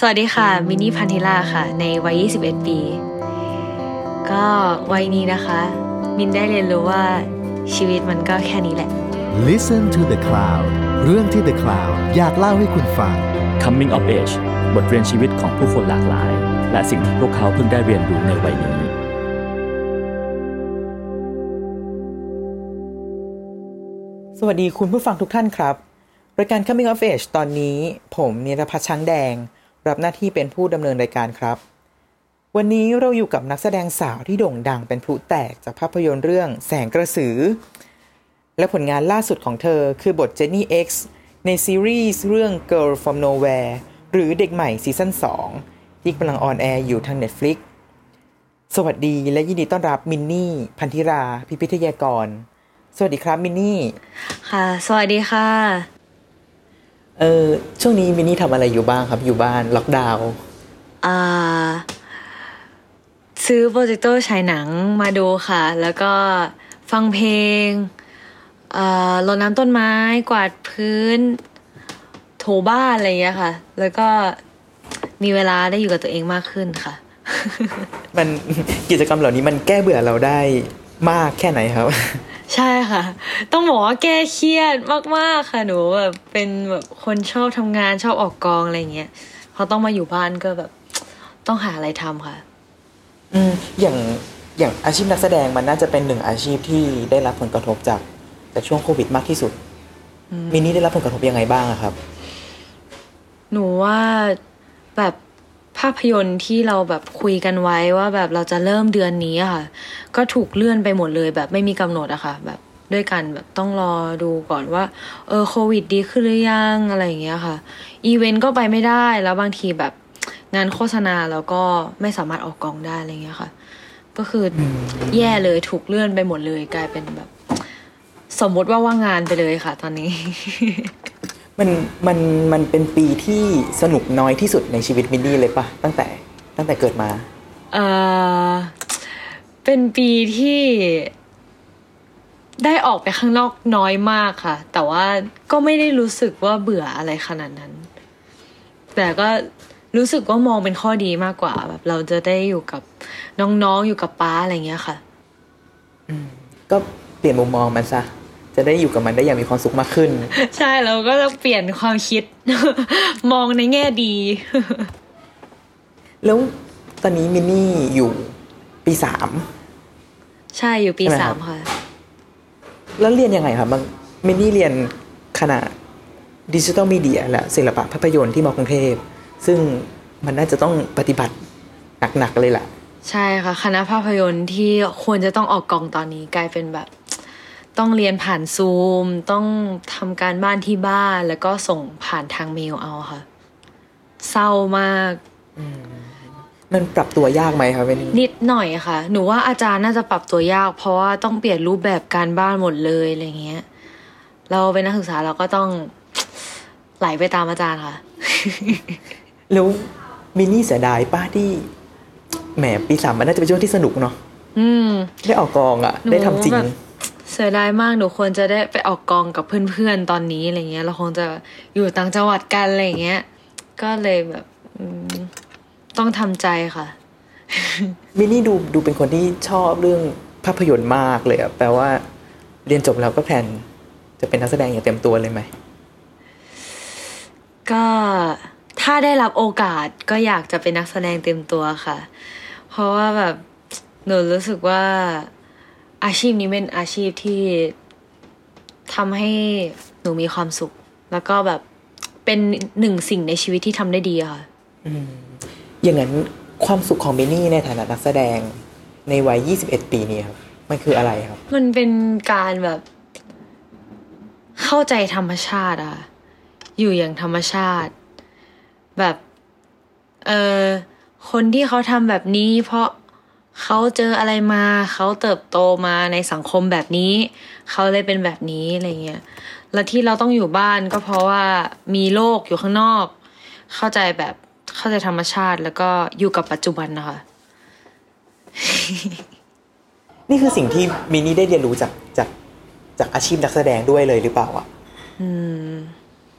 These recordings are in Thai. สวัสดีค่ะมินนี่พันธิลาค่ะในวัย21ปีก็วัยนี้นะคะมินได้เรียนรู้ว่าชีวิตมันก็แค่นี้แหละ Listen to the Cloud เรื่องที่ The Cloud อยากเล่าให้คุณฟัง Coming of Age บทเรียนชีวิตของผู้คนหลากหลายและสิ่งที่พวกเขาเพิ่งได้เรียนรู้ในวัยนี้สวัสดีคุณผู้ฟังทุกท่านครับรายการ Coming of Age ตอนนี้ผมเนรภัทรช้างแดงรับหน้าที่เป็นผู้ดำเนินรายการครับวันนี้เราอยู่กับนักแสดงสาวที่โด่งดังเป็นพลุแตกจากภาพยนตร์เรื่องแสงกระสือและผลงานล่าสุดของเธอคือบทเจนนี่ X ในซีรีส์เรื่อง Girl From Nowhere หรือเด็กใหม่ซีซั่น 2ที่กำลังออนแอร์อยู่ทาง Netflix สวัสดีและยินดีต้อนรับมินนี่พันธิราพิพิธยากรสวัสดีครับมินนี่ค่ะสวัสดีค่ะช่วงนี้มินนี่ทำอะไรอยู่บ้างครับอยู่บ้านล็อกดาวน์ซื้อโปรเจคเตอร์ฉายหนังมาดูค่ะแล้วก็ฟังเพลงรดน้ำต้นไม้กวาดพื้นถูบ้านอะไรอย่างเงี้ยค่ะแล้วก็มีเวลาได้อยู่กับตัวเองมากขึ้นค่ะมันกิจกรรมเหล่านี้มันแก้เบื่อเราได้มากแค่ไหนครับใช่ค่ะต้องบอกว่าแก้เครียดมากๆค่ะหนูแบบเป็นแบบคนชอบทำงานชอบออกกองอะไรอย่างเงี้ยพอต้องมาอยู่บ้านก็แบบต้องหาอะไรทำค่ะอย่างอาชีพนักแสดงมันน่าจะเป็นหนึ่งอาชีพที่ได้รับผลกระทบจากช่วงโควิดมากที่สุดมินนี่ได้รับผลกระทบยังไงบ้างครับหนูว่าแบบภาพยนตร์ที่เราแบบคุยกันไว้ว่าแบบเราจะเริ่มเดือนนี้ค่ะก็ถูกเลื่อนไปหมดเลยแบบไม่มีกำหนดอะค่ะแบบด้วยกันแบบต้องรอดูก่อนว่าโควิดดีขึ้นหรือยังอะไรอย่างเงี้ยค่ะอีเวนต์ก็ไปไม่ได้แล้วบางทีแบบงานโฆษณาแล้วก็ไม่สามารถออกกองได้อะไรเงี้ยค่ะก็คือแย่เลยถูกเลื่อนไปหมดเลยกลายเป็นแบบสมมติว่าว่างงานไปเลยค่ะตอนนี้ มันเป็นปีที่สนุกน้อยที่สุดในชีวิตมินนี่เลยป่ะตั้งแต่เกิดมาเป็นปีที่ได้ออกไปข้างนอกน้อยมากค่ะแต่ว่าก็ไม่ได้รู้สึกว่าเบื่ออะไรขนาดนั้นแต่ก็รู้สึกว่ามองเป็นข้อดีมากกว่าแบบเราจะได้อยู่กับน้องๆอยู่กับป๊าอะไรเงี้ยค่ะก็เปลี่ยนมุมมองมันซะจะได้อยู่กับมันได้อย่างมีความสุขมากขึ้นใช่เราก็จะเปลี่ยนความคิด มองในแง่ดี แล้วตอนนี้มินนี่อยู่ปี3ใช่อยู่ปี3ค่ะแล้วเรียนยังไงคะมินนี่เรียนคณะดิจิทัลมีเดียและศิลปะภาพยนตร์ที่ม.กรุงเทพซึ่งมันน่าจะต้องปฏิบัติหนักๆเลยล่ะใช่ค่ะคณะภาพยนตร์ที่ควรจะต้องออกกองตอนนี้กลายเป็นแบบต้องเรียนผ่านซูมต้องทำการบ้านที่บ้านแล้วก็ส่งผ่านทางเมลเอาค่ะเศร้ามากมันปรับตัวยากไหมคะเวนนิดหน่อยค่ะหนูว่าอาจารย์น่าจะปรับตัวยากเพราะว่าต้องเปลี่ยนรูปแบบการบ้านหมดเลยอะไรเงี้ยเราเป็นนักศึกษาเราก็ต้องไหลไปตามอาจารย์ค่ะแล้วมินนี่เสียดายป้าที่แหมปี3มันน่าจะเป็นช่วงที่สนุกเนาะได้ออกกองอะได้ทำจริงเสียดายมากหนูควรจะได้ไปออกกองกับเพื่อนๆตอนนี้อะไรเงี้ยเราคงจะอยู่ต่างจังหวัดกันอะไรเงี้ยก็เลยแบบต้องทำใจค่ะมินนี่ดูเป็นคนที่ชอบเรื่องภาพยนตร์มากเลยอะแปลว่าเรียนจบแล้วก็แพลนจะเป็นนักแสดงอย่างเต็มตัวเลยไหมก็ถ้าได้รับโอกาสก็อยากจะเป็นนักแสดงเต็มตัวค่ะเพราะว่าแบบหนูรู้สึกว่าอาชีพนี้เป็นอาชีพที่ทำให้หนูมีความสุขแล้วก็แบบเป็นหนึ่งสิ่งในชีวิตที่ทำได้ดีค่ะอย่างนั้นความสุขของมินนี่ในฐานะนักแสดงในวัย21ปีนี้ครับมันคืออะไรครับมันเป็นการแบบเข้าใจธรรมชาติอะอยู่อย่างธรรมชาติแบบคนที่เขาทำแบบนี้เพราะเขาเจออะไรมาเขาเติบโตมาในสังคมแบบนี้เขาเลยเป็นแบบนี้อะไรเงี้ยแล้วที่เราต้องอยู่บ้านก็เพราะว่ามีโลกอยู่ข้างนอกเข้าใจธรรมชาติแล้วก็อยู่กับปัจจุบันนะคะนี่คือสิ่งที่มินนี่ได้เรียนรู้จากอาชีพนักแสดงด้วยเลยหรือเปล่าอ่ะ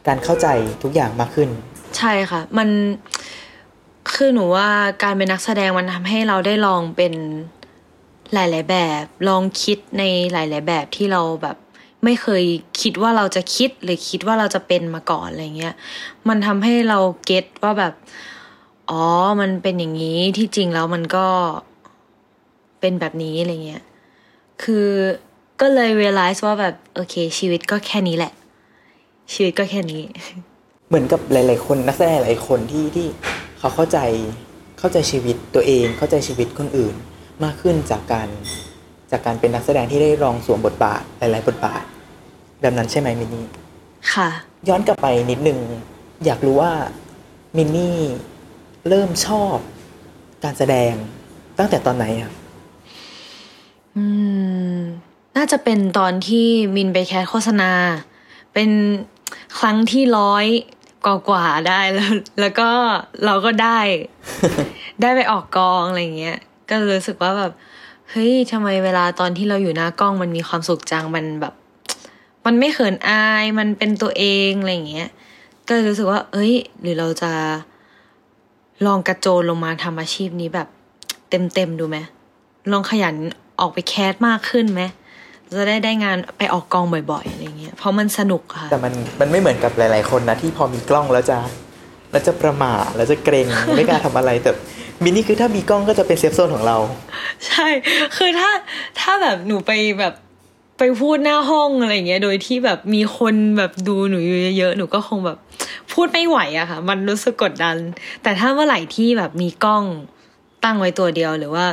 การเข้าใจทุกอย่างมากขึ้นใช่ค่ะมัน คือหนูว่าการเป็นนักแสดงมันทำให้เราได้ลองเป็นหลายๆแบบลองคิดในหลายๆแบบที่เราแบบไม่เคยคิดว่าเราจะคิดหรือคิดว่าเราจะเป็นมาก่อนอะไรเงี้ยมันทำให้เราเก็ทว่าแบบอ๋อมันเป็นอย่างนี้ที่จริงแล้วมันก็เป็นแบบนี้อะไรเงี้ยคือก็เลย realize ว่าแบบโอเคชีวิตก็แค่นี้แหละชีวิตก็แค่นี้เหมือนกับหลายๆคนนักแสดงหลายคนที่เขาเข้าใจชีวิตตัวเองเข้าใจชีวิตคนอื่นมากขึ้นจากการเป็นนักแสดงที่ได้ลองสวมบทบาทหลายๆบทบาทแบบนั้นใช่ไหมมินนี่ค่ะย้อนกลับไปนิดนึงอยากรู้ว่ามินนี่เริ่มชอบการแสดงตั้งแต่ตอนไหนครับน่าจะเป็นตอนที่มินไปแคสโฆษณาเป็นครั้งที่100กว่าได้แล้วก็เราก็ได้ ได้ไปออกกองอะไรเงี้ยก็รู้สึกว่าแบบเฮ้ยทำไมเวลาตอนที่เราอยู่หน้ากล้องมันมีความสุขจังมันแบบมันไม่เขินอายมันเป็นตัวเองอะไรเงี้ยก็รู้สึกว่าเอ้ยหรือเราจะลองกระโจนลงมาทำอาชีพนี้แบบเต็มดูไหมลองขยันออกไปแคสมากขึ้นไหมจะได้งานไปออกกองบ่อยๆอะไรเงี้ยเพราะมันสนุกค่ะแต่มันไม่เหมือนกับหลายๆคนนะที่พอมีกล้องแล้วจะประหม่าแล้วจะเกรง ไม่กล้าทำอะไรแต่มินนี่คือถ้ามีกล้องก็จะเป็นเซฟโซนของเราใช่คือถ้าแบบหนูไปพูดหน้าห้องอะไรเงี้ยโดยที่แบบมีคนแบบดูหนูอยู่เยอะๆหนูก็คงแบบพูดไม่ไหวอะค่ะมันรู้สึกกดดันแต่ถ้าเมื่อไหร่ที่แบบมีกล้องตั้งไว้ตัวเดียวหรือว่า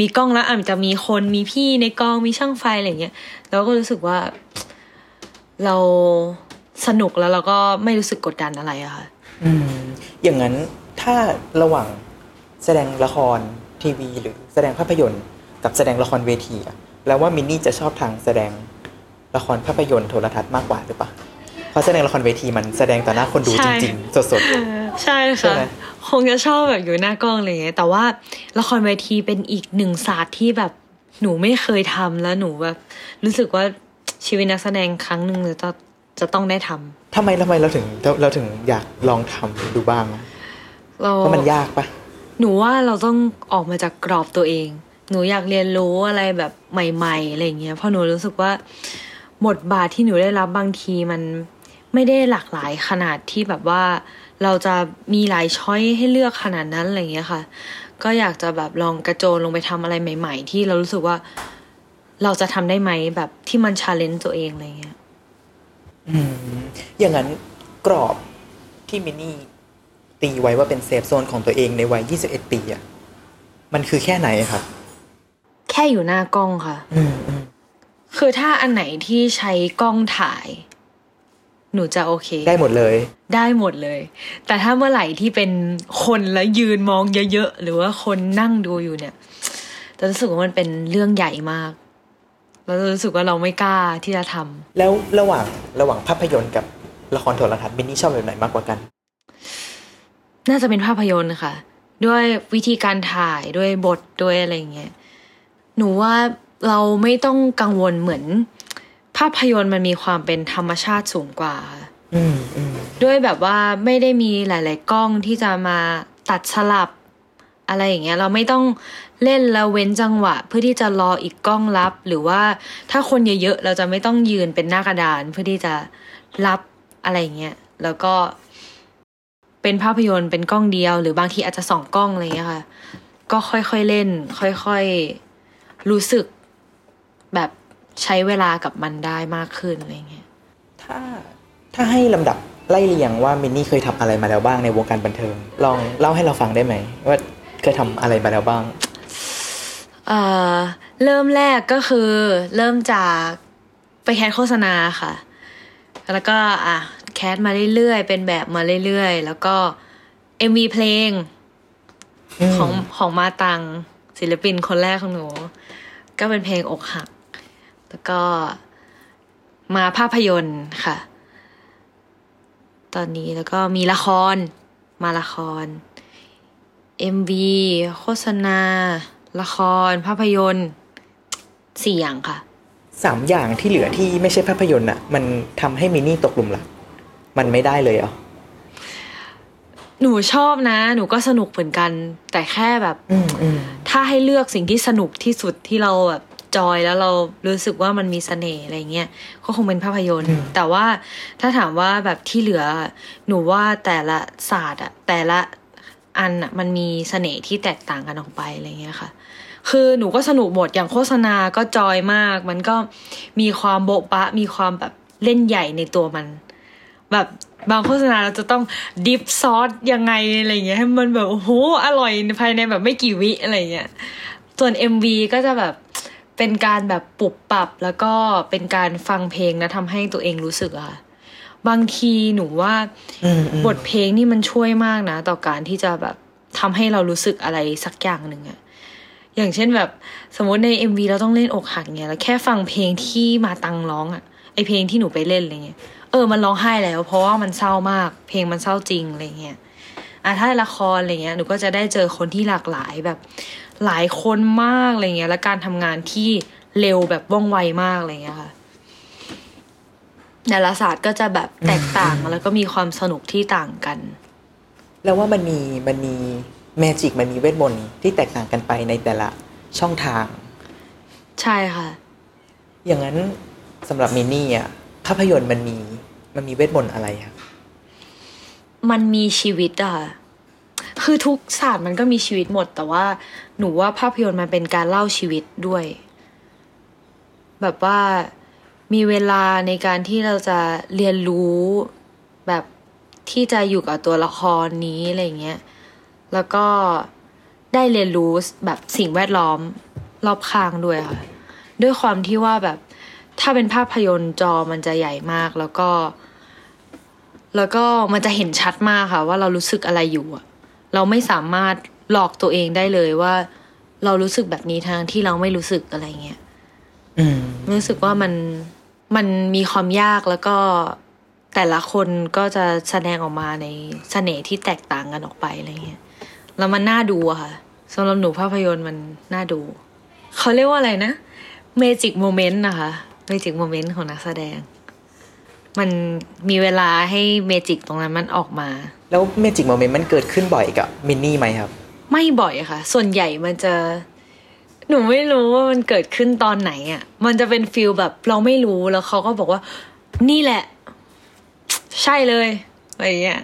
มีกล้องแล้วอาจจะมีคนมีพี่ในกองมีช่างไฟอะไรเงี้ยเราก็รู้สึกว่าเราสนุกแล้วเราก็ไม่รู้สึกกดดันอะไรอะค่ะอย่างนั้นถ้าระหว่างแสดงละครทีวีหรือแสดงภาพยนตร์กับแสดงละครเวทีอะแล้วว่ามินนี่จะชอบทางแสดงละครภาพยนตร์โทรทัศน์มากกว่าหรือเปล่าเพราะแสดงละครเวทีมันแสดงต่อหน้าคนดูจริงๆสดๆใช่ค่ะคงจะชอบแบบอยู่หน้ากล้องอะไรอย่างเงี้ยแต่ว่าละครเวทีเป็นอีกหนึ่งศาสตร์ที่แบบหนูไม่เคยทำแล้วหนูแบบรู้สึกว่าชีวิตนักแสดงครั้งหนึ่งจะต้องได้ทำทำไมเราถึงอยากลองทำดูบ้างเพราะมันยากปะหนูว่าเราต้องออกมาจากกรอบตัวเองหนูอยากเรียนรู้อะไรแบบใหม่ๆอะไรอย่างเงี้ยเพราะหนูรู้สึกว่าบทบาทที่หนูได้รับบางทีมันไม่ได้หลากหลายขนาดที่แบบว่าเราจะมีหลายช้อยให้เลือกขนาดนั้นอะไรอย่างเงี้ยค่ะก็อยากจะแบบลองกระโจนลงไปทำอะไรใหม่ๆที่เรารู้สึกว่าเราจะทำได้ไหมแบบที่มัน challenge ตัวเองอะไรอย่างเงี้ยอย่างนั้นกรอบที่มินนี่ตีไว้ว่าเป็นเซฟโซนของตัวเองในวัย21ปีอ่ะมันคือแค่ไหนครับแค่อยู่หน้ากล้องค่ะคือถ้าอันไหนที่ใช้กล้องถ่ายหนูจะโอเคได้หมดเลยแต่ถ้าเมื่อไหร่ที่เป็นคนแล้วยืนมองเยอะๆหรือว่าคนนั่งดูอยู่เนี่ยจะรู้สึกว่ามันเป็นเรื่องใหญ่มากเราจะรู้สึกว่าเราไม่กล้าที่จะทำแล้วระหว่างภาพยนตร์กับละครโทรทัศน์มินนี่ชอบแบบไหนมากกว่ากันน่าจะเป็นภาพยนตร์ค่ะด้วยวิธีการถ่ายด้วยบทด้วยอะไรอย่างเงี้ยหนูว่าเราไม่ต้องกังวลเหมือนภาพยนตร์มันมีความเป็นธรรมชาติสูงกว่าด้วยแบบว่าไม่ได้มีหลายๆกล้องที่จะมาตัดสลับอะไรอย่างเงี้ยเราไม่ต้องเล่นแล้วเว้นจังหวะเพื่อที่จะรออีกกล้องรับหรือว่าถ้าคนเยอะๆเราจะไม่ต้องยืนเป็นหน้ากระดานเพื่อที่จะรับอะไรอย่างเงี้ยแล้วก็เป็นภาพยนตร์เป็นกล้องเดียวหรือบางทีอาจจะ2กล้องอะไรอย่างเงี้ยค่ะก็ค่อยๆเล่นค่อยๆรู้สึกแบบใช้เวลากับมันได้มากขึ้นอะไรเงี้ยถ้าให้ลำดับไล่เรียงว่ามินนี่เคยทำอะไรมาแล้วบ้างในวงการบันเทิงลองเล่าให้เราฟังได้ไหมว่าเคยทำอะไรมาแล้วบ้างเริ่มแรกก็คือเริ่มจากไปแคสโฆษณาค่ะแล้วก็แคสมาเรื่อยๆเป็นแบบมาเรื่อยๆแล้วก็ MV เพลงของมาตังศิลปินคนแรกของหนูก็เป็นเพลงอกหักแล้วก็มาภาพยนตร์ค่ะตอนนี้แล้วก็มีละครมาละคร MV โฆษณาละครภาพยนตร์4อย่างค่ะ3อย่างที่เหลือที่ไม่ใช่ภาพยนตร์น่ะมันทำให้มินนี่ตกหลุมรักมันไม่ได้เลยเหรอ หนูชอบนะหนูก็สนุกเหมือนกันแต่แค่แบบถ้าให้เลือกสิ่งที่สนุกที่สุดที่เราแบบจอยแล้วเรารู้สึกว่ามันมีเสน่ห์อะไรเงี้ยก็คงเป็นภาพยนตร์แต่ว่าถ้าถามว่าแบบที่เหลือหนูว่าแต่ละศาสตร์อะแต่ละอันอะมันมีเสน่ห์ที่แตกต่างกันออกไปอะไรเงี้ยค่ะคือหนูก็สนุกหมดอย่างโฆษณาก็จอยมากมันก็มีความโบ๊ะบะมีความแบบเล่นใหญ่ในตัวมันแบบบางโฆษณาเราจะต้องดิฟซอสยังไงอะไรเงี้ยให้มันแบบโอ้โหอร่อยภายในแบบไม่กี่วิอะไรเงี้ยส่วน MV ก็จะแบบเป็นการแบบปรับแล้วก็เป็นการฟังเพลงแล้วทำให้ตัวเองรู้สึกอะบางทีหนูว่าบทเพลงนี่มันช่วยมากนะต่อการที่จะแบบทำให้เรารู้สึกอะไรสักอย่างนึงอะอย่างเช่นแบบสมมติใน MV เราต้องเล่นอกหักเงี้ยแล้วแค่ฟังเพลงที่มาตังร้องอะไอเพลงที่หนูไปเล่นอะไรเงี้ยมันร้องไห้แล้วเพราะว่ามันเศร้ามากเพลงมันเศร้าจริงอะไรเงี้ยถ้าละครอะไรเงี้ยหนูก็จะได้เจอคนที่หลากหลายแบบหลายคนมากอะไรเงี้ยและการทำงานที่เร็วแบบว่องไวมากอะไรเงี้ยค่ะดาราศาสตร์ก็จะแบบแตกต่างแล้วก็มีความสนุกที่ต่างกันแล้วว่ามันมีแมจิกมันมีเวทมนต์ที่แตกต่างกันไปในแต่ละช่องทางใช่ค่ะอย่างนั้นสำหรับมินนี่อ่ะภาพยนตร์มันมีเวทมนต์อะไรคะมันมีชีวิตอ่ะคือทุกศาสตร์มันก็มีชีวิตหมดแต่ว่าหนูว่าภาพยนตร์มันเป็นการเล่าชีวิตด้วยแบบว่ามีเวลาในการที่เราจะเรียนรู้แบบที่จะอยู่กับตัวละครนี้อะไรเงี้ยแล้วก็ได้เรียนรู้แบบสิ่งแวดล้อมรอบข้างด้วยค่ะด้วยความที่ว่าแบบถ้าเป็นภาพยนตร์จอมันจะใหญ่มากแล้วก็มันจะเห็นชัดมากค่ะว่าเรารู้สึกอะไรอยู่อะเราไม่สามารถหลอกตัวเองได้เลยว่าเรารู้สึกแบบนี้ทางที่เราไม่รู้สึกอะไรเงี้ยรู้สึกว่ามันมีความยากแล้วก็แต่ละคนก็จะแสดงออกมาในเสน่ห์ที่แตกต่างกันออกไปอะไรเงี้ยแล้วมันน่าดูอะค่ะสำหรับหนูภาพยนตร์มันน่าดูเขาเรียกว่าอะไรนะเมจิกโมเมนต์นะคะเมจิกโมเมนต์ของนักแสดงมันมีเวลาให้เมจิกตรงนั้นมันออกมาแล้วเมจิกโมเมนต์มันเกิดขึ้นบ่อยกับมินนี่ไหมครับไม่บ่อยค่ะส่วนใหญ่มันจะหนูไม่รู้ว่ามันเกิดขึ้นตอนไหนอ่ะมันจะเป็นฟีลแบบเราไม่รู้แล้วเขาก็บอกว่านี่แหละใช่เลยอะไรเงี้ย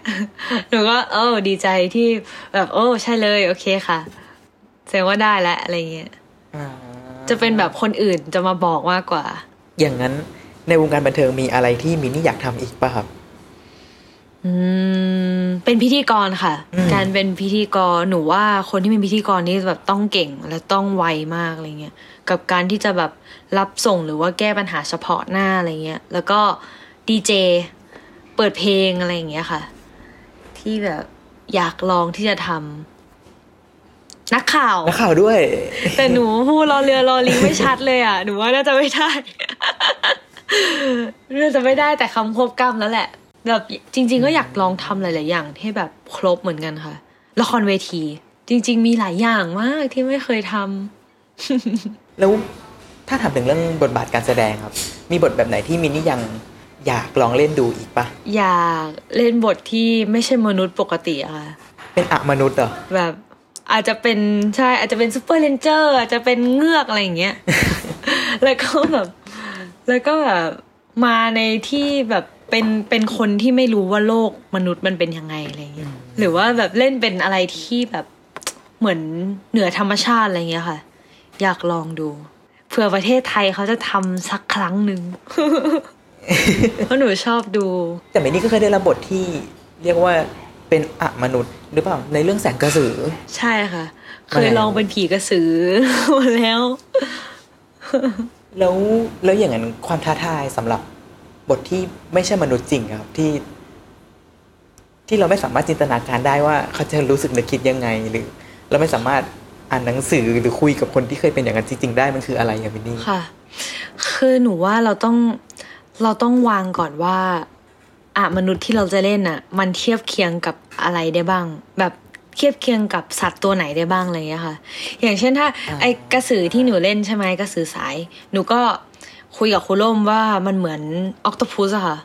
หนูก็ดีใจที่แบบใช่เลยโอเคค่ะแสดงว่าได้แล้วอะไรเงี้ยจะเป็นแบบคนอื่นจะมาบอกมากกว่าอย่างนั้นในวงการบันเทิงมีอะไรที่มินนี่อยากทำอีกป่ะครับเป็นพิธีกรค่ะการเป็นพิธีกรหนูว่าคนที่เป็นพิธีกรนี่แบบต้องเก่งและต้องไวมากอะไรเงี้ยกับการที่จะแบบรับส่งหรือว่าแก้ปัญหาเฉพาะหน้าอะไรเงี้ยแล้วก็ดีเจเปิดเพลงอะไรอย่างเงี้ยค่ะที่แบบอยากลองที่จะทำนักข่าวด้วยแต่หนูพูดรอเรือรอลิงไม่ชัดเลยอ่ะหนูว่าน่าจะไม่ได้แต่คำควบกล้ำแล้วแหละแบบจริงๆก็อยากลองทำหลายๆอย่างให้แบบครบเหมือนกันค่ะละครเวทีจริงๆมีหลายอย่างมากที่ไม่เคยทำแล้วถ้าถามถึงเรื่องบทบาทการแสดงครับมีบทแบบไหนที่มินนี่ยังอยากลองเล่นดูอีกปะอยากเล่นบทที่ไม่ใช่มนุษย์ปกติอะค่ะเป็นอมนุษย์เหรอแบบอาจจะเป็นใช่อาจจะเป็นซูเปอร์เรนเจอร์อาจจะเป็นเงือกอะไรอย่างเงี้ย แล้วก็แบบมาในที่แบบเป็นคนที่ไม่รู้ว่าโลกมนุษย์มันเป็นยังไงอะไรเงี้ยหรือว่าแบบเล่นเป็นอะไรที่แบบเหมือนเหนือธรรมชาติอะไรเงี้ยค่ะอยากลองดูเผื่อประเทศไทยเขาจะทำสักครั้งนึง เพราะหนูชอบดูแต่มินนี่ก็เคยได้รับบทที่เรียกว่าเป็นอมนุษย์หรือเปล่าในเรื่องแสงกระสือใช่ค่ะเคยลองเป็นผีกระสือมาแล้วแล้วอย่างนั้นความท้าทายสำหรับบทที่ไม่ใช่มนุษย์จริงครับที่เราไม่สามารถจินตนาการได้ว่าเขาจะรู้สึกนึกคิดยังไงหรือเราไม่สามารถอ่านหนังสือหรือคุยกับคนที่เคยเป็นอย่างนั้นจริงๆได้มันคืออะไรอย่างมินนี่ค่ะคือหนูว่าเราต้องวางก่อนว่าอะมนุษย์ที่เราจะเล่นน่ะมันเทียบเคียงกับอะไรได้บ้างแบบเทียบเคียงกับสัตว์ตัวไหนได้บ้างอะไรเงี้ยค่ะอย่างเช่นถ้าไอ้กระสือที่หนูเล่นใช่ไหมกระสือสายหนูก็คุยกับครูล่มว่ามันเหมือนออคโตปัสอะค่ะ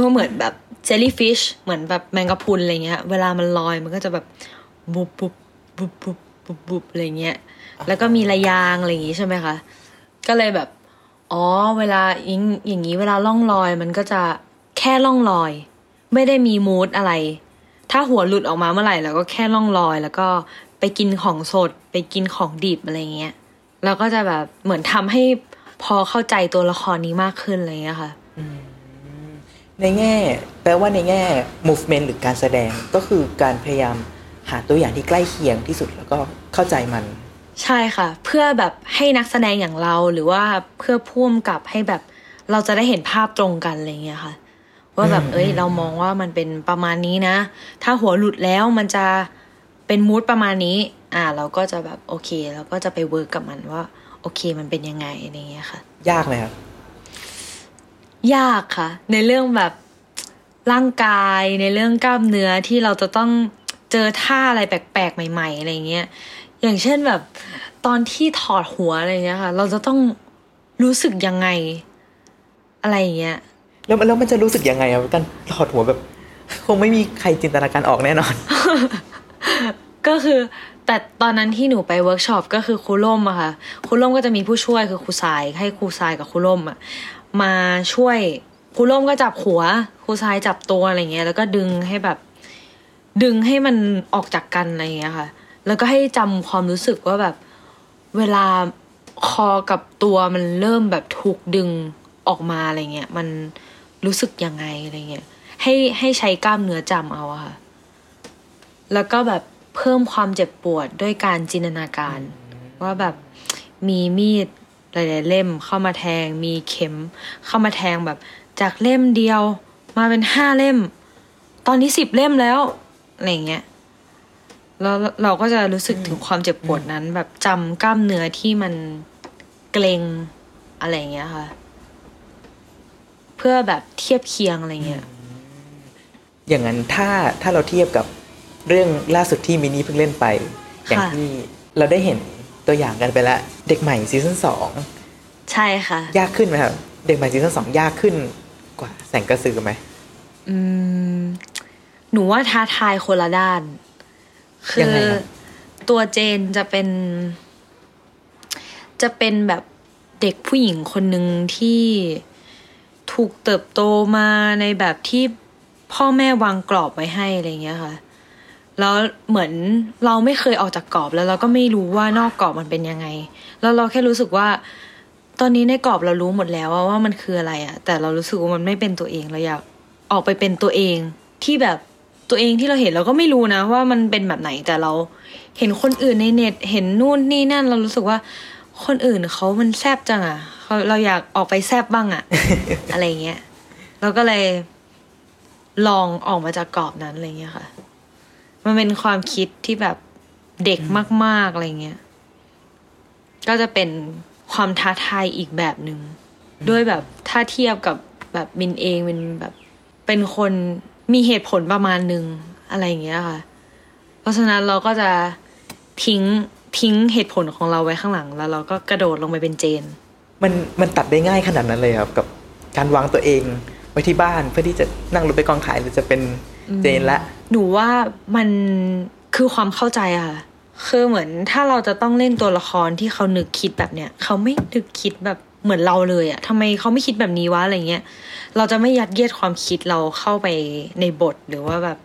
มันเหมือนแบบเจลลี่ฟิชเหมือนแบบแมงกะพรุนอะไรเงี้ยเวลามันลอยมันก็จะแบบบุบบุบบุบบุบบุบอะไรเงี้ยแล้วก็มีระยางอะไรอย่างงี้ใช่ไหมคะก็เลยแบบอ๋อเวลาอย่างงี้เวลาล่องลอยมันก็จะแค่ล่องลอยไม่ได้มีมูดอะไรถ้าหัวหลุดออกมาเมื่อไหร่เราก็แค่ล่องลอยแล้วก็ไปกินของสดไปกินของดิบอะไรเงี้ยแล้วก็จะแบบเหมือนทำให้พอเข้าใจตัวละครนี้มากขึ้นเลยอะค่ะในแง่แปลว่าในแง่ movement หรือการแสดงก็คือการพยายามหาตัวอย่างที่ใกล้เคียงที่สุดแล้วก็เข้าใจมันใช่ค่ะเพื่อแบบให้นักแสดงอย่างเราหรือว่าเพื่อพ่วงกับให้แบบเราจะได้เห็นภาพตรงกันอะไรเงี้ยค่ะว่าแบบเอ้ยเรามองว่ามันเป็นประมาณนี้นะถ้าหัวหลุดแล้วมันจะเป็นมูดประมาณนี้เราก็จะแบบโอเคเราก็จะไปเวิร์กกับมันว่าโอเคมันเป็นยังไงอะไรเงี้ยค่ะยากไหมครับยากค่ะในเรื่องแบบร่างกายในเรื่องกล้ามเนื้อที่เราจะต้องเจอท่าอะไรแปลกๆใหม่ๆอะไรเงี้ยอย่างเช่นแบบตอนที่ถอดหัวอะไรเงี้ยค่ะเราจะต้องรู้สึกยังไงอะไรเงี้ยแล้วมันจะรู้สึกยังไงอ่ะกันถอดหัวแบบคงไม่มีใครจินตนาการออกแน่นอน ก็คือแต่ตอนนั้นที่หนูไปเวิร์กช็อปก็คือครูล่มอะค่ะครูล่มก็จะมีผู้ช่วยคือครูสายให้ครูสายกับครูล่มอะมาช่วยครูล่มก็จับหัวครูสายจับตัวอะไรเงี้ยแล้วก็ดึงให้แบบดึงให้มันออกจากกันอะไรเงี้ยค่ะแล้วก็ให้จำความรู้สึกว่าแบบเวลาคอกับตัวมันเริ่มแบบถูกดึงออกมาอะไรเงี้ยมันรู้สึกยังไงอะไรเงี้ยให้ใช้กล้ามเนื้อจำเอาค่ะแล้วก็แบบเพิ่มความเจ็บปวดด้วยการจินตนาการว่าแบบมีมีดหลายๆเล่มเข้ามาแทงมีเข็มเข้ามาแทงแบบจากเล่มเดียวมาเป็น5เล่มตอนนี้10เล่มแล้วอะไรเงี้ยแล้วเราก็จะรู้สึกถึงความเจ็บปวดนั้นแบบจำกล้ามเนื้อที่มันเกร็งอะไรเงี้ยค่ะเพื่อแบบเทียบเคียงอะไรเงี้ยอย่างนั้นถ้าเราเทียบกับเรื่องล่าสุดที่มินี่เพิ่งเล่นไปอย่างที่เราได้เห็นตัวอย่างกันไปแล้วเด็กใหม่ซีซั่น2ใช่ค่ะยากขึ้นมั้ยครับเด็กใหม่ซีซั่น2ยากขึ้นกว่าแสงกระสือมั้ยหนูว่าท้าทายคนละด้านคือตัวเจนจะเป็นแบบเด็กผู้หญิงคนนึงที่ถูกเติบโตมาในแบบที่พ่อแม่วางกรอบไว้ให้อะไรเงี้ยค่ะแล้วเหมือนเราไม่เคยออกจากกรอบแล้วเราก็ไม่รู้ว่านอกกรอบมันเป็นยังไงแล้วเราแค่รู้สึกว่าตอนนี้ในกรอบเรารู้หมดแล้วว่ามันคืออะไรอะแต่เรารู้สึกว่ามันไม่เป็นตัวเองเราอยากออกไปเป็นตัวเองที่แบบตัวเองที่เราเห็นเราก็ไม่รู้นะว่ามันเป็นแบบไหนแต่เราเห็นคนอื่นในเน็ตเห็นนู่นนี่นั่นเรารู้สึกว่าคนอื่นเขามันแซ่บจังอะเราอยากออกไปแซ่บบ้างอะ อะไรเงี้ยเราก็เลยลองออกมาจากกรอบนั้นอะไรเงี้ยค่ะมันเป็นความคิดที่แบบเด็กมากๆอะไรเงี้ยก็จะเป็นความท้าทายอีกแบบนึงด้วยแบบถ้าเทียบกับแบบมินเองเป็นแบบเป็นคนมีเหตุผลประมาณนึงอะไรอย่างเงี้ยค่ะเพราะฉะนั้นเราก็จะทิ้งเหตุผลของเราไว้ข้างหลังแล้วเราก็กระโดดลงไปเป็นเจนมันตัดได้ง่ายขนาดนั้นเลยครับกับการวางตัวเองไว้ที่บ้านเพื่อที่จะนั่งรถไปกองขายหรือจะเป็นเจนละหนูว่ามันคือความเข้าใจอะค่ะคือเหมือนถ้าเราจะต้องเล่นตัวละครที่เขานึกคิดแบบเนี้ยเขาไม่นึกคิดแบบเหมือนเราเลยอะทำไมเขาไม่คิดแบบนี้วะอะไรเงี้ยเราจะไม่ยัดเยียดความคิดเราเข้าไปในบทหรือว่าแบบ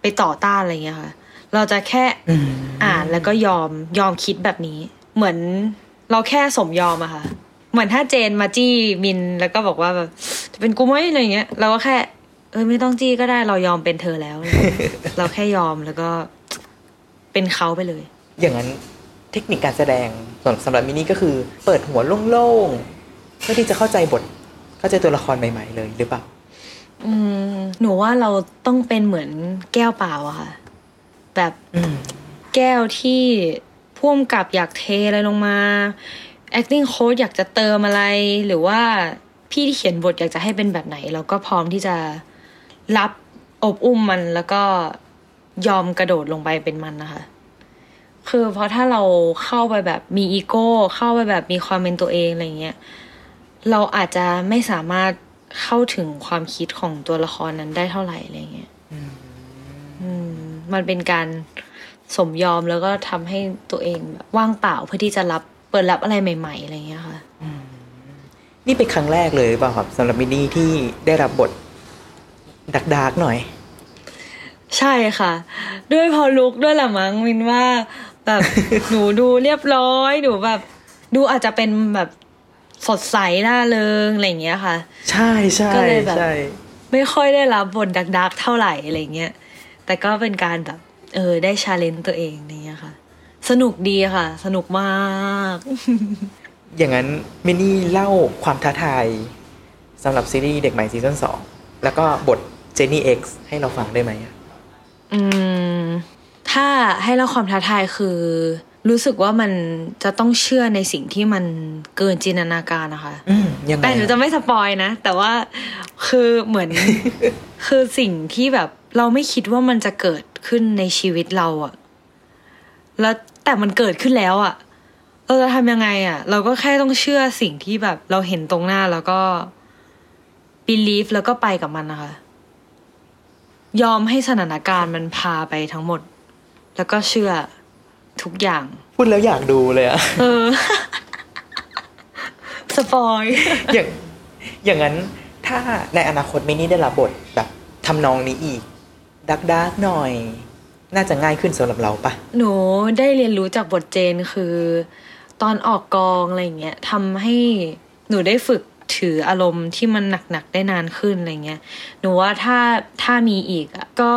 ไปต่อต้านอะไรเงี้ยค่ะเราจะแค่อ่านแล้วก็ยอมคิดแบบนี้เหมือนเราแค่สมยอมอะค่ะเหมือนถ้าเจนมาจี้มินแล้วก็บอกว่าแบบจะเป็นกูไหมอะไรเงี้ยเราก็แค่ไม่ต้องจี้ก็ได้เรายอมเป็นเธอแล้ว เราแค่ยอมแล้วก็เป็นเขาไปเลยอย่างนั้นเทคนิคการแสดงสำหรับมินี่ก็คือเปิดหัวโล่งๆเพื่อที่จะเข้าใจบทเข้าใจตัวละครใหม่ๆเลยหรือเปล่าหนูว่าเราต้องเป็นเหมือนแก้วเปล่าอะค่ะแบบแก้วที่พ่วงกับอยากเทอะไรลงมา acting coach อยากจะเติมอะไรหรือว่าพี่ที่เขียนบทอยากจะให้เป็นแบบไหนเราก็พร้อมที่จะรับอบอุ้มมันแล้วก็ยอมกระโดดลงไปเป็นมันนะคะคือเพราะถ้าเราเข้าไปแบบมีอีโก้เข้าไปแบบมีความเป็นตัวเองอะไรเงี้ยเราอาจจะไม่สามารถ เข้าถึงความคิดของตัวละครนั้นได้เท่าไหร่อะไรเงี้ยมันเป็นการสมยอมแล้วก็ทำให้ตัวเองแบบว่างเปล่าเพื่อที่จะรับเปิดรับอะไรใหม่ๆอะไรเงี้ยค่ะนี่เป็นครั้งแรกเลยป่ะครับสำหรับมินนี่ที่ได้รับบทดาร์กๆหน่อยใช่ค่ะด้วยพอลุกด้วยแหละมั้งมินว่าแบบ หนูดูเรียบร้อยหนูแบบดูอาจจะเป็นแบบสดใสน่าเริงอะไรอย่างเงี้ยค่ะใช่ใช่ก็เลยแบบไม่ค่อยได้รับบทดาร์กๆเท่าไหร่อะไรเงี้ยแต่ก็เป็นการแบบได้ชาเลนจ์ตัวเองเงี้ยค่ะสนุกดีค่ะสนุกมากอย่างนั้นมินนี่เล่าความท้าทายสำหรับซีรีส์เด็กใหม่ซีซั่น2แล้วก็บทเจนนี่ X ให้เราฟังได้ไหมถ้าให้เล่าความท้าทายคือรู้สึกว่ามันจะต้องเชื่อในสิ่งที่มันเกินจินตนาการนะคะแต่หนูจะไม่สปอยนะแต่ว่าคือเหมือน คือสิ่งที่แบบเราไม่คิดว่ามันจะเกิดขึ้นในชีวิตเราอะแล้วแต่มันเกิดขึ้นแล้วอะเราจะทำยังไงอะเราก็แค่ต้องเชื่อสิ่งที่แบบเราเห็นตรงหน้าแล้วก็ believe แล้วก็ไปกับมันนะคะยอมให้สถานการณ์มันพาไปทั้งหมดแล้วก็เชื่อทุกอย่างพูดแล้วอยากดูเลยอะสปอยอย่างนั้นถ้าในอนาคตมินนี่ได้รับบทแบบทำนองนี้อีกดักๆหน่อยน่าจะง่ายขึ้นสำหรับเราปะหนูได้เรียนรู้จากบทเจนคือตอนออกกองอะไรเงี้ยทำให้หนูได้ฝึกถืออารมณ์ที่มันหนักๆได้นานขึ้นอะไรเงี้ยหนูว่าถ้ามีอีกก็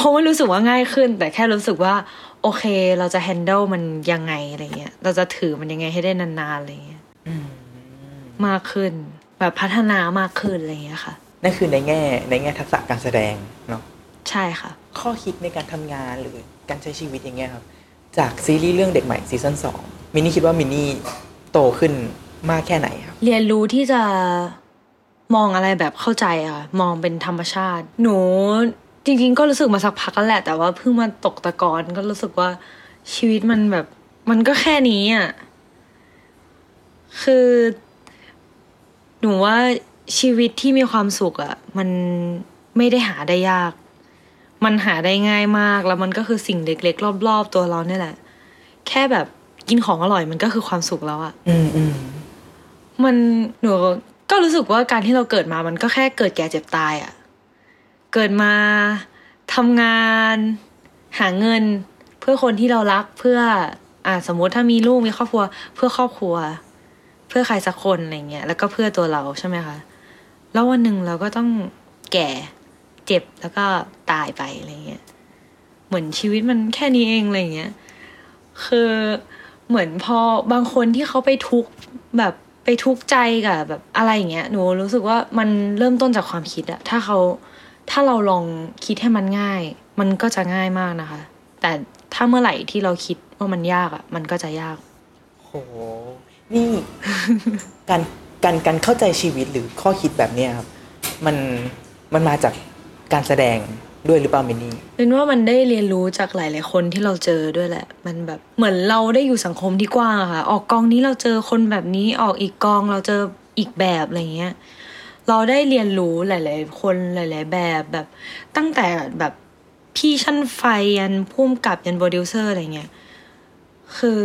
คงไม่รู้สึกว่าง่ายขึ้นแต่แค่รู้สึกว่าโอเคเราจะ handle มันยังไงอะไรเงี้ยเราจะถือมันยังไงให้ได้นานๆอะไรเงี้ยมากขึ้นแบบพัฒนามากขึ้นอะไรเงี้ยค่ะนั่นคือในแง่ทักษะการแสดงเนาะใช่ค่ะข้อคิดในการทำงานหรือการใช้ชีวิตอย่างเงี้ยครับจากซีรีส์เรื่องเด็กใหม่ซีซั่น2มินนี่คิดว่ามินนี่โตขึ้นมากแค่ไหนครับเรียนรู้ที่จะมองอะไรแบบเข้าใจค่ะมองเป็นธรรมชาติหนูจริงๆก็รู้สึกมาสักพักแล้วแหละแต่ว่าเพิ่งมาตกตะกอนก็รู้สึกว่าชีวิตมันแบบมันก็แค่นี้อ่ะคือหนูว่าชีวิตที่มีความสุขอ่ะมันไม่ได้หาได้ยากมันหาได้ง่ายมากแล้วมันก็คือสิ่งเล็กๆรอบๆตัวเราเนี่ยแหละแค่แบบกินของอร่อยมันก็คือความสุขแล้วอ่ะมันหนูก็รู้สึกว่าการที่เราเกิดมามันก็แค่เกิดแก่เจ็บตายอ่ะเกิดมาทำงานหาเงินเพื่อคนที่เรารักเพื่อสมมติถ้ามีลูกมีครอบครัวเพื่อครอบครัวเพื่อใครสักคนอะไรเงี้ยแล้วก็เพื่อตัวเราใช่ไหมคะแล้ววันหนึ่งเราก็ต้องแก่เจ็บแล้วก็ตายไปอะไรเงี้ยเหมือนชีวิตมันแค่นี้เองอะไรเงี้ยคือเหมือนพอบางคนที่เขาไปทุกข์แบบไปทุกข์ใจกับแบบอะไรอย่างเงี้ยหนูรู้สึกว่ามันเริ่มต้นจากความคิดอะถ้าเราลองคิดให้มันง่ายมันก็จะง่ายมากนะคะแต่ถ้าเมื่อไหร่ที่เราคิดว่ามันยากอ่ะมันก็จะยากโหนี่ การเข้าใจชีวิตหรือข้อคิดแบบเนี้ยครับมันมาจากการแสดงด้วยหรือเปล่ามินนี่เป็นว่ามันได้เรียนรู้จากหลายๆคนที่เราเจอด้วยแหละมันแบบเหมือนเราได้อยู่สังคมที่กว้างค่ะออกกองนี้เราเจอคนแบบนี้ออกอีกกองเราเจออีกแบบอะไรเงี้ยเราได้เรียนรู้หลายๆคนหลายๆแบบตั้งแต่แบบพี่ชั้นไฟยันพุ่มกับยันโปรดิวเซอร์อะไรเงี้ยคือ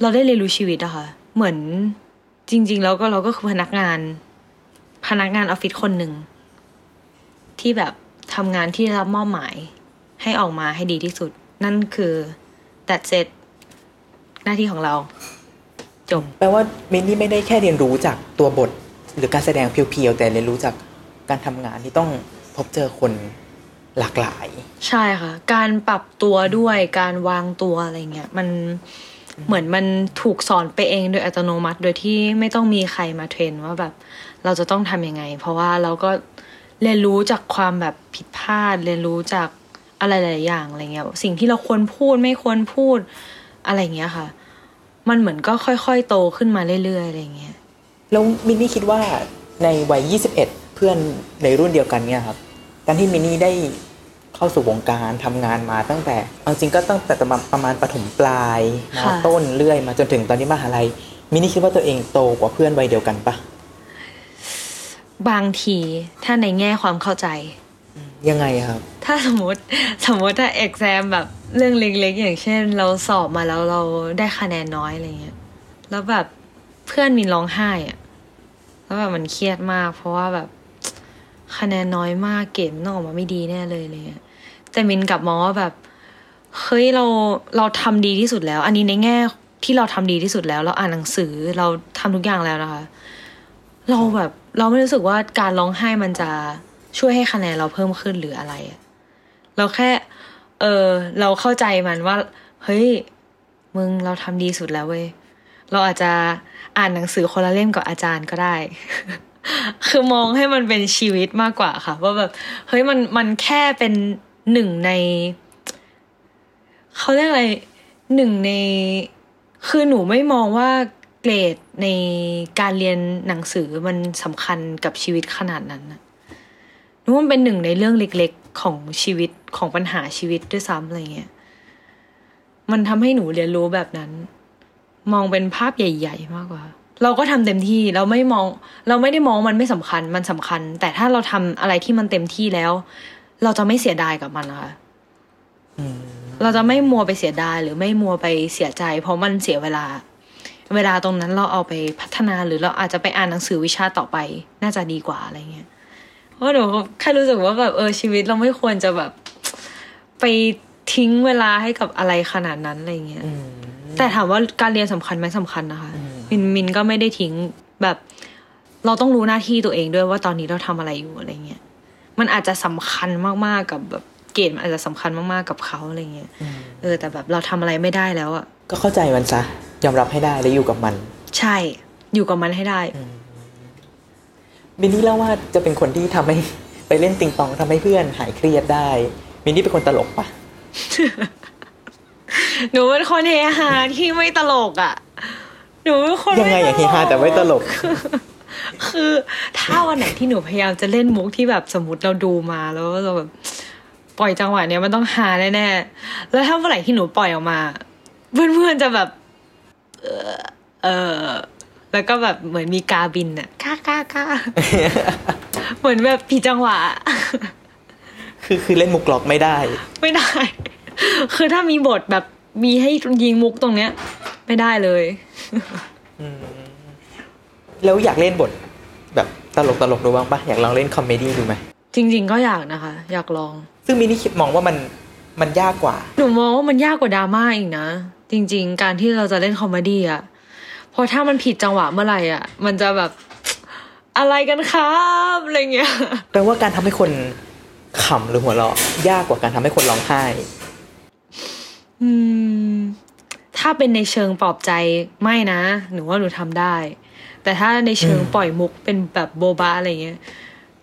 เราได้เรียนรู้ชีวิตอะค่ะเหมือนจริงๆแล้วก็เราก็คือพนักงานออฟฟิศคนหนึ่งที่แบบทำงานที่รับมอบหมายให้ออกมาให้ดีที่สุดนั่นคือแต่เสร็จหน้าที่ของเราจบแปลว่ามินนี่ไม่ได้แค่เรียนรู้จากตัวบทหรือการแสดงเพียวๆแต่เรียนรู้จากการทำงานที่ต้องพบเจอคนหลากหลายใช่ค่ะการปรับตัวด้วยการวางตัวอะไรเงี้ยมันเหมือนมันถูกสอนไปเองโดยอัตโนมัติโดยที่ไม่ต้องมีใครมาเทรนว่าแบบเราจะต้องทำยังไงเพราะว่าเราก็เรียนรู้จากความแบบผิดพลาดเรียนรู้จากอะไรหลายอย่างอะไรเงี้ยสิ่งที่เราควรพูดไม่ควรพูดอะไรเงี้ยค่ะมันเหมือนก็ค่อยๆโตขึ้นมาเรื่อยๆอะไรเงี้ยแล้วมินนี่คิดว่าในวัย21เพื่อนในรุ่นเดียวกันเนี่ยครับการที่มินนี่ได้เข้าสู่วงการทำงานมาตั้งแต่เอาจริงก็ตั้งแต่ประมาณประถมปลายมาต้นเรื่อยมาจนถึงตอนนี้มหาลัยมินนี่คิดว่าตัวเองโตกว่าเพื่อนวัยเดียวกันปะ บางทีถ้าในแง่ความเข้าใจยังไงครับถ้าสมมติถ้าเอ็กแซมแบบเรื่องเล็กๆอย่างเช่นเราสอบมาแล้วเราได้คะแนนน้อยอะไรเงี้ยแล้วแบบเพื่อนมีร้องไห้อะแล้วแบบมันเครียดมากเพราะว่าแบบคะแนนน้อยมากเกรดมันต้องออกมาไม่ดีแน่เลยอะไรเงี้ยแต่มินกลับมองว่าแบบเฮ้ยเราทำดีที่สุดแล้วอันนี้ในแง่ที่เราทำดีที่สุดแล้วเราอ่านหนังสือเราทำทุกอย่างแล้วนะคะเราแบบเราไม่รู้สึกว่าการร้องไห้มันจะช่วยให้คะแนนเราเพิ่มขึ้นหรืออะไรเราแค่เราเข้าใจมันว่าเฮ้ยมึงเราทำดีสุดแล้วเว้ยเราอาจจะอ่านหนังสือคนละเล่มกับอาจารย์ก็ได้ คือมองให้มันเป็นชีวิตมากกว่าค่ะว่าแบบเฮ้ยมันแค่เป็นหนึ่งในเขาเรียกอะไรหนึ่งในคือหนูไม่มองว่าเกรดในการเรียนหนังสือมันสำคัญกับชีวิตขนาดนั้นนะหนูว่ามันเป็นหนึ่งในเรื่องเล็กๆของชีวิตของปัญหาชีวิตด้วยซ้ำอะไรเงี้ยมันทำให้หนูเรียนรู้แบบนั้นมองเป็นภาพใหญ่ๆมากกว่าเราก็ทำเต็มที่เราไม่ได้มองมันไม่สำคัญมันสำคัญแต่ถ้าเราทำอะไรที่มันเต็มที่แล้วเราจะไม่เสียดายกับมันนะคะเราจะไม่มัวไปเสียดายหรือไม่มัวไปเสียใจเพราะมันเสียเวลาตรงนั้นเราเอาไปพัฒนาหรือเราอาจจะไปอ่านหนังสือวิชาต่อไปน่าจะดีกว่าอะไรเงี้ยเพราะหนูแค่รู้สึกว่าแบบชีวิตเราไม่ควรจะแบบไปทิ้งเวลาให้กับอะไรขนาดนั้นอะไรเงี้ยแต่ถามว่าการเรียนสำคัญไหมสำคัญนะคะมินก็ไม่ได้ทิ้งแบบเราต้องรู้หน้าที่ตัวเองด้วยว่าตอนนี้เราทำอะไรอยู่อะไรเงี้ยมันอาจจะสำคัญมากๆกับแบบเกณฑ์มันอาจจะสำคัญมากๆกับเขาอะไรเงี้ยแต่แบบเราทำอะไรไม่ได้แล้วอ่ะก็เข้าใจมันซะยอมรับให้ได้และอยู่กับมันใช่อยู่กับมันให้ได้มินนี่เล่าว่าจะเป็นคนที่ทำให้ไปเล่นติงตองทำให้เพื่อนหายเครียดได้มินนี่เป็นคนตลกปะ หนูเป็นคนเฮฮาที่ไม่ตลกอ่ะหนูเป็นคนยังไงอย่างเฮฮาแต่ไม่ตลก คือถ้าวันไหนที่หนูพยายามจะเล่นมุกที่แบบสมมติเราดูมาแล้วเราแบบปล่อยจังหวะเนี้ยมันต้องฮาแน่ๆแล้วถ้าวันไหนที่หนูปล่อยออกมาเพื่อนๆจะแบบแล้วก็แบบเหมือนมีกาบินอ่ะก้าเหมือนแบบผิดจังหวะ คือเล่นมุกหลอกไม่ได้ คือถ้ามีบทแบบมีให้ยิงมุกตรงเนี้ยไม่ได้เลย แล้วอยากเล่นบทแบบตลกดูบ้างปะอยากลองเล่นคอมเมดี้ดูไหมจริงๆก็อยากนะคะอยากลองซึ่งมินนี่คิดมองว่ามันยากกว่าหนูมองว่ามันยากกว่าดราม่าอีกนะจริงๆการที่เราจะเล่นคอมเมดี้อ่ะพอถ้ามันผิดจังหวะเมื่อไหร่อ่ะมันจะแบบอะไรกันครับอะไรเงี้ยแปลว่าการทำให้คนขำหรือหัวเราะยากกว่าการทำให้คนร้องไห้ถ้าเป็นในเชิงปลอบใจไม่นะหนูว่าหนูทำได้แต่ถ้าในเชิงปล่อยมุกเป็นแบบโบบะอะไรเงี้ย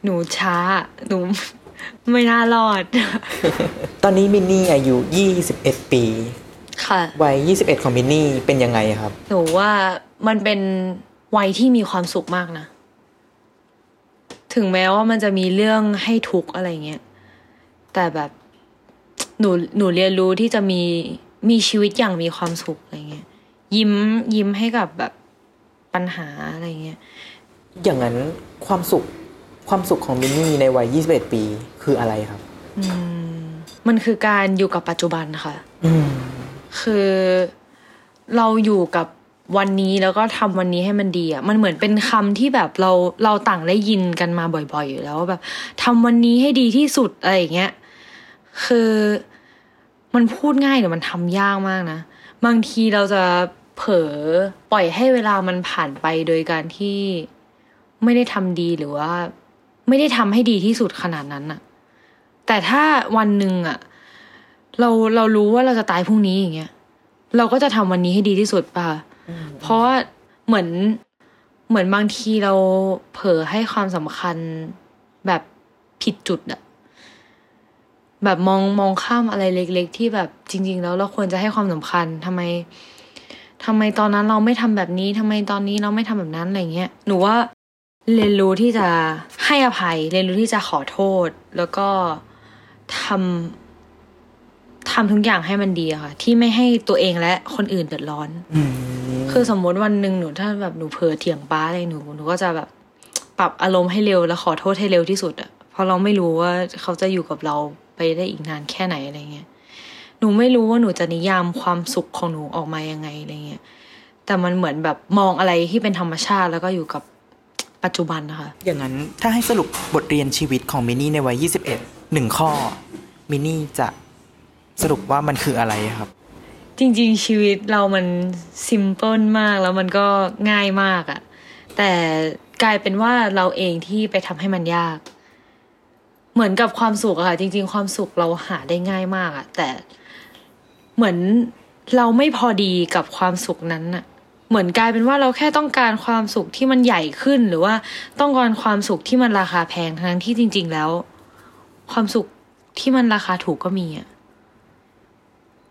หนูช้าหนูไม่น่ารอด ตอนนี้มินนี่อายุ21ปีค่ะวัย21ของมินนี่เป็นยังไงครับหนูว่ามันเป็นวัยที่มีความสุขมากนะถึงแม้ว่ามันจะมีเรื่องให้ทุกข์อะไรเงี้ยแต่แบบหนูเรียนรู้ที่จะมีชีวิตอย่างมีความสุขอะไรเงี้ยยิ้มให้กับแบบปัญหาอะไรเงี้ยอย่างนั้นความสุขของมินนี่ในวัย21ปีคืออะไรครับมันคือการอยู่กับปัจจุบันค่ะคือเราอยู่กับวันนี้แล้วก็ทำวันนี้ให้มันดีอ่ะมันเหมือนเป็นคำที่แบบเราต่างได้ยินกันมาบ่อยๆอยู่แล้วแบบทำวันนี้ให้ดีที่สุดอะไรอย่างเงี้ยคือมันพูดง่ายแต่มันทำยากมากนะบางทีเราจะเผลอปล่อยให้เวลามันผ่านไปโดยการที่ไม่ได้ทำดีหรือว่าไม่ได้ทำให้ดีที่สุดขนาดนั้นอะแต่ถ้าวันหนึ่งอะเรารู้ว่าเราจะตายพรุ่งนี้อย่างเงี้ยเราก็จะทำวันนี้ให้ดีที่สุดป่ะเพราะว่าเหมือนบางทีเราเผลอให้ความสำคัญแบบผิดจุดอะแบบมองข้ามอะไรเล็กๆที่แบบจริงๆแล้วเราควรจะให้ความสำคัญทำไมตอนนั้นเราไม่ทำแบบนี้ทำไมตอนนี้เราไม่ทำแบบนั้นอะไรเงี้ยหนูว่าเรียนรู้ที่จะให้อภัยเรียนรู้ที่จะขอโทษแล้วก็ทำทุกอย่างให้มันดีค่ะที่ไม่ให้ตัวเองและคนอื่นเดือดร้อนคือสมมติวันหนึ่งหนูถ้าแบบหนูเผลอเถียงป้าอะไรหนูก็จะแบบ ปรับอารมณ์ให้เร็วและขอโทษให้เร็วที่สุดอะเพราะเราไม่รู้ว่าเขาจะอยู่กับเราไปได้อีกนานแค่ไหนอะไรเงี้ยหนูไม่รู้ว่าหนูจะนิยามความสุขของหนูออกมายังไงอะไรเงี้ยแต่มันเหมือนแบบมองอะไรที่เป็นธรรมชาติแล้วก็อยู่กับปัจจุบันนะคะอย่างนั้นถ้าให้สรุปบทเรียนชีวิตของมินี่ในวัย21 1ข้อมินี่จะสรุปว่ามันคืออะไรครับจริงๆชีวิตเรามันซิมเปิ้ลมากแล้วมันก็ง่ายมากอะแต่กลายเป็นว่าเราเองที่ไปทำให้มันยากเหมือนกับความสุขอะค่ะจริงๆความสุขเราหาได้ง่ายมากอะแต่เหมือนเราไม่พอดีกับความสุขนั้นอะเหมือนกลายเป็นว่าเราแค่ต้องการความสุขที่มันใหญ่ขึ้นหรือว่าต้องการความสุขที่มันราคาแพงทั้งที่จริงๆแล้วความสุขที่มันราคาถูกก็มีอะ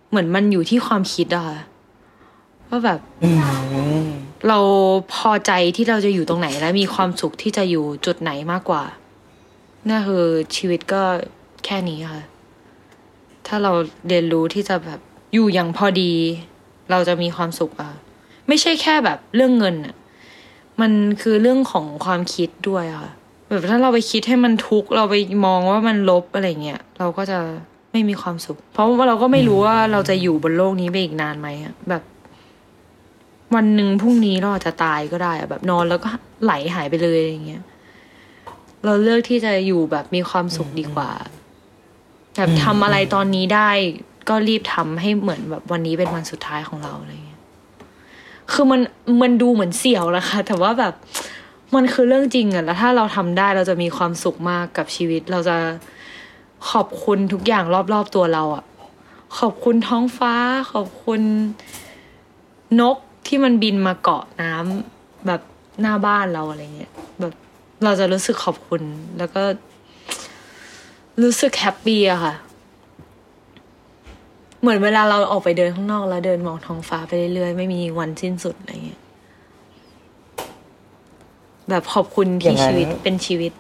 เหมือนมันอยู่ที่ความคิดอะค่ะว่าแบบเราพอใจที่เราจะอยู่ตรงไหนและมีความสุขที่จะอยู่จุดไหนมากกว่านั่นคือชีวิตก็แค่นี้ค่ะถ้าเราเรียนรู้ที่จะแบบอยู่อย่างพอดีเราจะมีความสุขอะไม่ใช่แค่แบบเรื่องเงินอะมันคือเรื่องของความคิดด้วยค่ะแบบถ้าเราไปคิดให้มันทุกข์เราไปมองว่ามันลบอะไรเงี้ยเราก็จะไม่มีความสุขเพราะว่าเราก็ไม่รู้ว่าเราจะอยู่บนโลกนี้ไปอีกนานไหมอะแบบวันหนึ่งพรุ่งนี้เราอาจจะตายก็ได้อะแบบนอนแล้วก็ไหลหายไปเลยอย่างเงี้ยเราเลือกที่จะอยู่แบบมีความสุขดีกว่าแบบทำอะไรตอนนี้ได้ก็รีบทำให้เหมือนแบบวันนี้เป็นวันสุดท้ายของเราอะไรเงี้ยคือมันดูเหมือนเสี่ยวนะคะแต่ว่าแบบมันคือเรื่องจริงอะแล้วถ้าเราทำได้เราจะมีความสุขมากกับชีวิตเราจะขอบคุณทุกอย่างรอบๆตัวเราอะขอบคุณท้องฟ้าขอบคุณนกที่มันบินมาเกาะน้ำแบบหน้าบ้านเราอะไรเงี้ยแบบเราจะรู้สึกขอบคุณแล้วก็รู้สึกแฮปปี้อะค่ะเหมือนเวลาเราออกไปเดินข้างนอกแล้วเดินมองท้องฟ้าไปเรื่อยๆไม่มีวันสิ้นสุดอะไรเงี้ยแบบขอบคุณที่ชีวิตเป็นชีวิต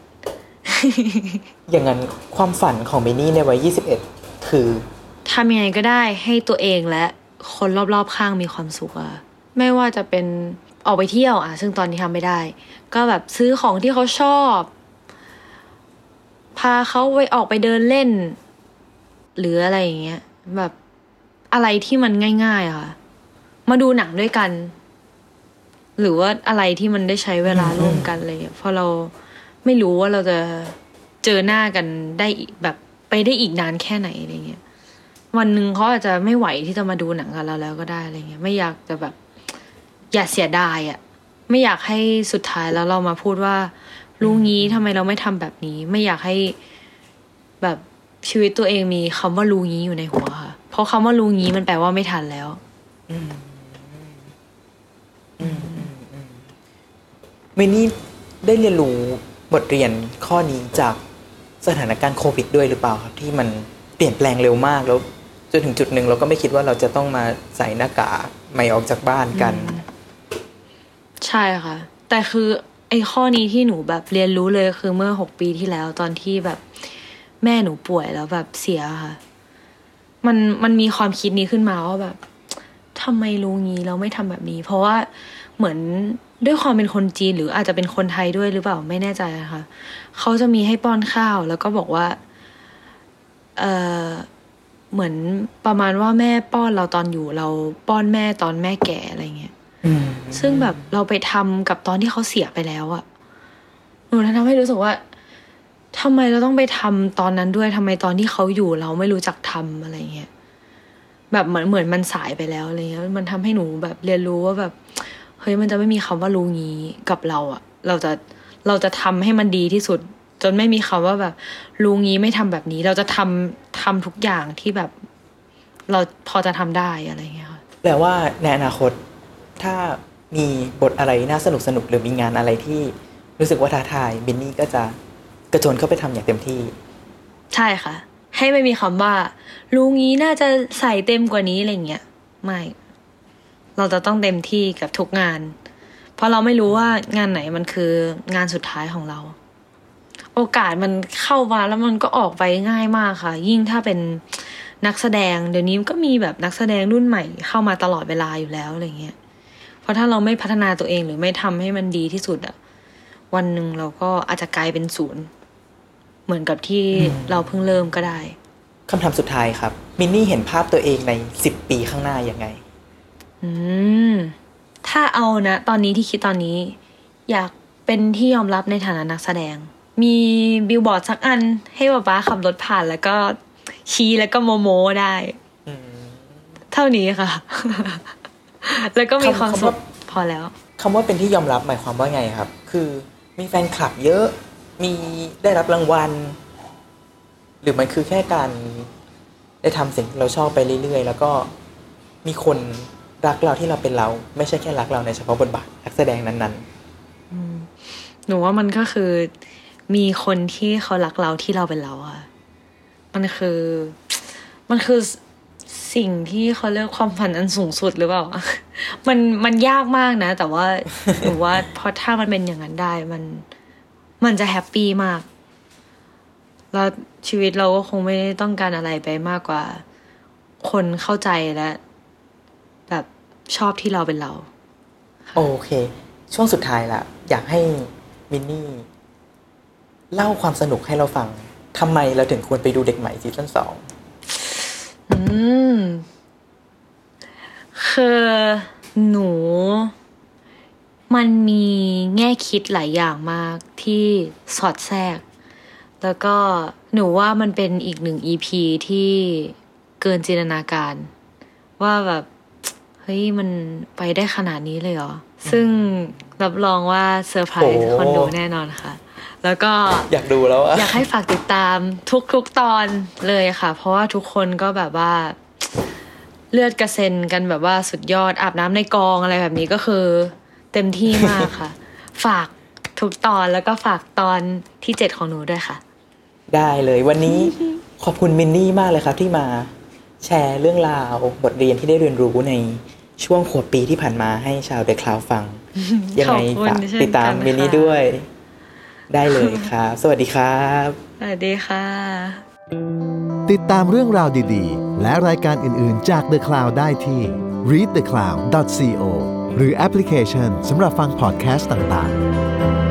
อย่างนั้นความฝันของเมนี่ในวัย21คือทำยังไงก็ได้ให้ตัวเองและคนรอบๆข้างมีความสุขอะไม่ว่าจะเป็นออกไปเที่ยวอะซึ่งตอนนี้ทำไม่ได้ก็แบบซื้อของที่เขาชอบพาเขาไปออกไปเดินเล่นหรืออะไรอย่างเงี้ยแบบอะไรที่มันง่ายๆอะค่ะมาดูหนังด้วยกันหรือว่าอะไรที่มันได้ใช้เวลาร่วมกันอะไรอย่างเงี้ยเพราะเราไม่รู้ว่าเราจะเจอหน้ากันได้แบบไปได้อีกนานแค่ไหนอะไรเงี้ยวันหนึ่งเขาอาจจะไม่ไหวที่จะมาดูหนังกับเราแล้วก็ได้อะไรเงี้ยไม่อยากจะแบบอย่าเสียดายอ่ะไม่อยากให้สุดท้ายแล้วเรามาพูดว่ารู้งี้ทำไมเราไม่ทำแบบนี้ไม่อยากให้แบบชีวิตตัวเองมีคำว่ารู้งี้อยู่ในหัวค่ะเพราะคำว่ารู้งี้มันแปลว่าไม่ทันแล้วเมนี่ได้เรียนรู้บทเรียนข้อนี้จากสถานการณ์โควิดด้วยหรือเปล่าครับที่มันเปลี่ยนแปลงเร็วมากแล้วจนถึงจุดหนึ่งเราก็ไม่คิดว่าเราจะต้องมาใส่หน้ากากไม่ออกจากบ้านกันใช่ค่ะแต่คือไอ้ข้อนี้ที่หนูแบบเรียนรู้เลยคือเมื่อ6ปีที่แล้วตอนที่แบบแม่หนูป่วยแล้วแบบเสียค่ะมันมีความคิดนี้ขึ้นมาว่าแบบทำไมรู้งี้เราไม่ทำแบบนี้เพราะว่าเหมือนด้วยความเป็นคนจีนหรืออาจจะเป็นคนไทยด้วยหรือเปล่าไม่แน่ใจนะคะเขาจะมีให้ป้อนข้าวแล้วก็บอกว่าเหมือนประมาณว่าแม่ป้อนเราตอนอยู่เราป้อนแม่ตอนแม่แก่อะไรเงี้ยซึ่งแบบเราไปทำกับตอนที่เขาเสียไปแล้วอะหนูทำให้รู้สึกว่าทำไมเราต้องไปทำตอนนั้นด้วยทำไมตอนที่เขาอยู่เราไม่รู้จักทำอะไรเงี้ยแบบเหมือนมันสายไปแล้วอะไรเงี้ยมันทำให้หนูแบบเรียนรู้ว่าแบบเฮ้ยมันจะไม่มีคำว่ารู้งี้กับเราอะเราจะทำให้มันดีที่สุดจนไม่มีคำว่าแบบรู้งี้ไม่ทำแบบนี้เราจะทำทุกอย่างที่แบบเราพอจะทำได้อะไรเงี้ยค่ะแปลว่าในอนาคตถ้ามีบทอะไรน่าสนุกๆหรือมีงานอะไรที่รู้สึกว่าท้าทายบินนี่ก็จะกระโจนเข้าไปทำอย่างเต็มที่ใช่ค่ะให้ไม่มีคำว่ารู้งี้น่าจะใส่เต็มกว่านี้อะไรเงี้ยไม่เราจะต้องเต็มที่กับทุกงานเพราะเราไม่รู้ว่างานไหนมันคืองานสุดท้ายของเราโอกาสมันเข้ามาแล้วมันก็ออกไปง่ายมากค่ะยิ่งถ้าเป็นนักแสดงเดี๋ยวนี้ก็มีแบบนักแสดงรุ่นใหม่เข้ามาตลอดเวลาอยู่แล้วอะไรเงี้ยเพราะถ้าเราไม่พัฒนาตัวเองหรือไม่ทำให้มันดีที่สุดอ่ะ วันหนึ่งเราก็อาจจะกลายเป็นศูนย์เหมือนกับที่เราเพิ่งเริ่มก็ได้คำถามสุดท้ายครับมินนี่เห็นภาพตัวเองใน10ปีข้างหน้ายังไงถ้าเอานะตอนนี้ที่คิดตอนนี้อยากเป็นที่ยอมรับในฐานะนักแสดงมีบิลบอร์ดสักอันให้ป๊าขับรถผ่านแล้วก็ชี้แล้วก็โมได้เท่านี้ค่ะ แล้วก็มีความสุขพอแล้วคำว่าเป็นที่ยอมรับหมายความว่าไงครับคือมีแฟนคลับเยอะมีได้รับรางวัลหรือมันคือแค่การได้ทำสิ่งเราชอบไปเรื่อยๆแล้วก็มีคนรักเราที่เราเป็นเราไม่ใช่แค่รักเราในเฉพาะบทบาทนักแสดงนั้นๆหนูว่ามันก็คือมีคนที่เขารักเราที่เราเป็นเราค่ะมันคือสิ่งที่เขาเรียกความฝันอันสูงสุดหรือเปล่ามันยากมากนะแต่ว่าหนูว่าพอถ้ามันเป็นอย่างนั้นได้มันจะแฮปปี้มากแล้วชีวิตเราก็คงไม่ได้ต้องการอะไรไปมากกว่าคนเข้าใจและแบบชอบที่เราเป็นเราโอเคช่วงสุดท้ายละอยากให้มินนี่เล่าความสนุกให้เราฟังทำไมเราถึงควรไปดูเด็กใหม่ซีซั่น2คือหนูมันมีแง่คิดหลายอย่างมากที่สอดแทรกแล้วก็หนูว่ามันเป็นอีกหนึ่ง EP ที่เกินจินตนาการว่าแบบเฮ้ยมันไปได้ขนาดนี้เลยเหรอซึ่งรับรองว่าเซอร์ไพรส์คนดูแน่นอนค่ะแล้วก็อยากดูแล้วอยากให้ฝากติดตามทุกตอนเลยค่ะเพราะว่าทุกคนก็แบบว่าเลือดกระเซ็นกันแบบว่าสุดยอดอาบน้ำในกองอะไรแบบนี้ก็คือเต็มที่มากค่ะ ฝากทุกตอนแล้วก็ฝากตอนที่7ของหนูด้วยค่ะได้เลยวันนี้ ขอบคุณมินนี่มากเลยครับที่มาแชร์เรื่องราวบทเรียนที่ได้เรียนรู้ในช่วงขวบปีที่ผ่านมาให้ชาว The Cloud ฟัง ยังไงฝากติดตามมินนี่ด้วยได้เลยครับสวัสดีครับสวัสดีค่ะติดตามเรื่องราวดีๆและรายการอื่นๆจาก The Cloud ได้ที่ readthecloud.co หรือแอปพลิเคชันสำหรับฟังพอดแคสต์ต่างๆ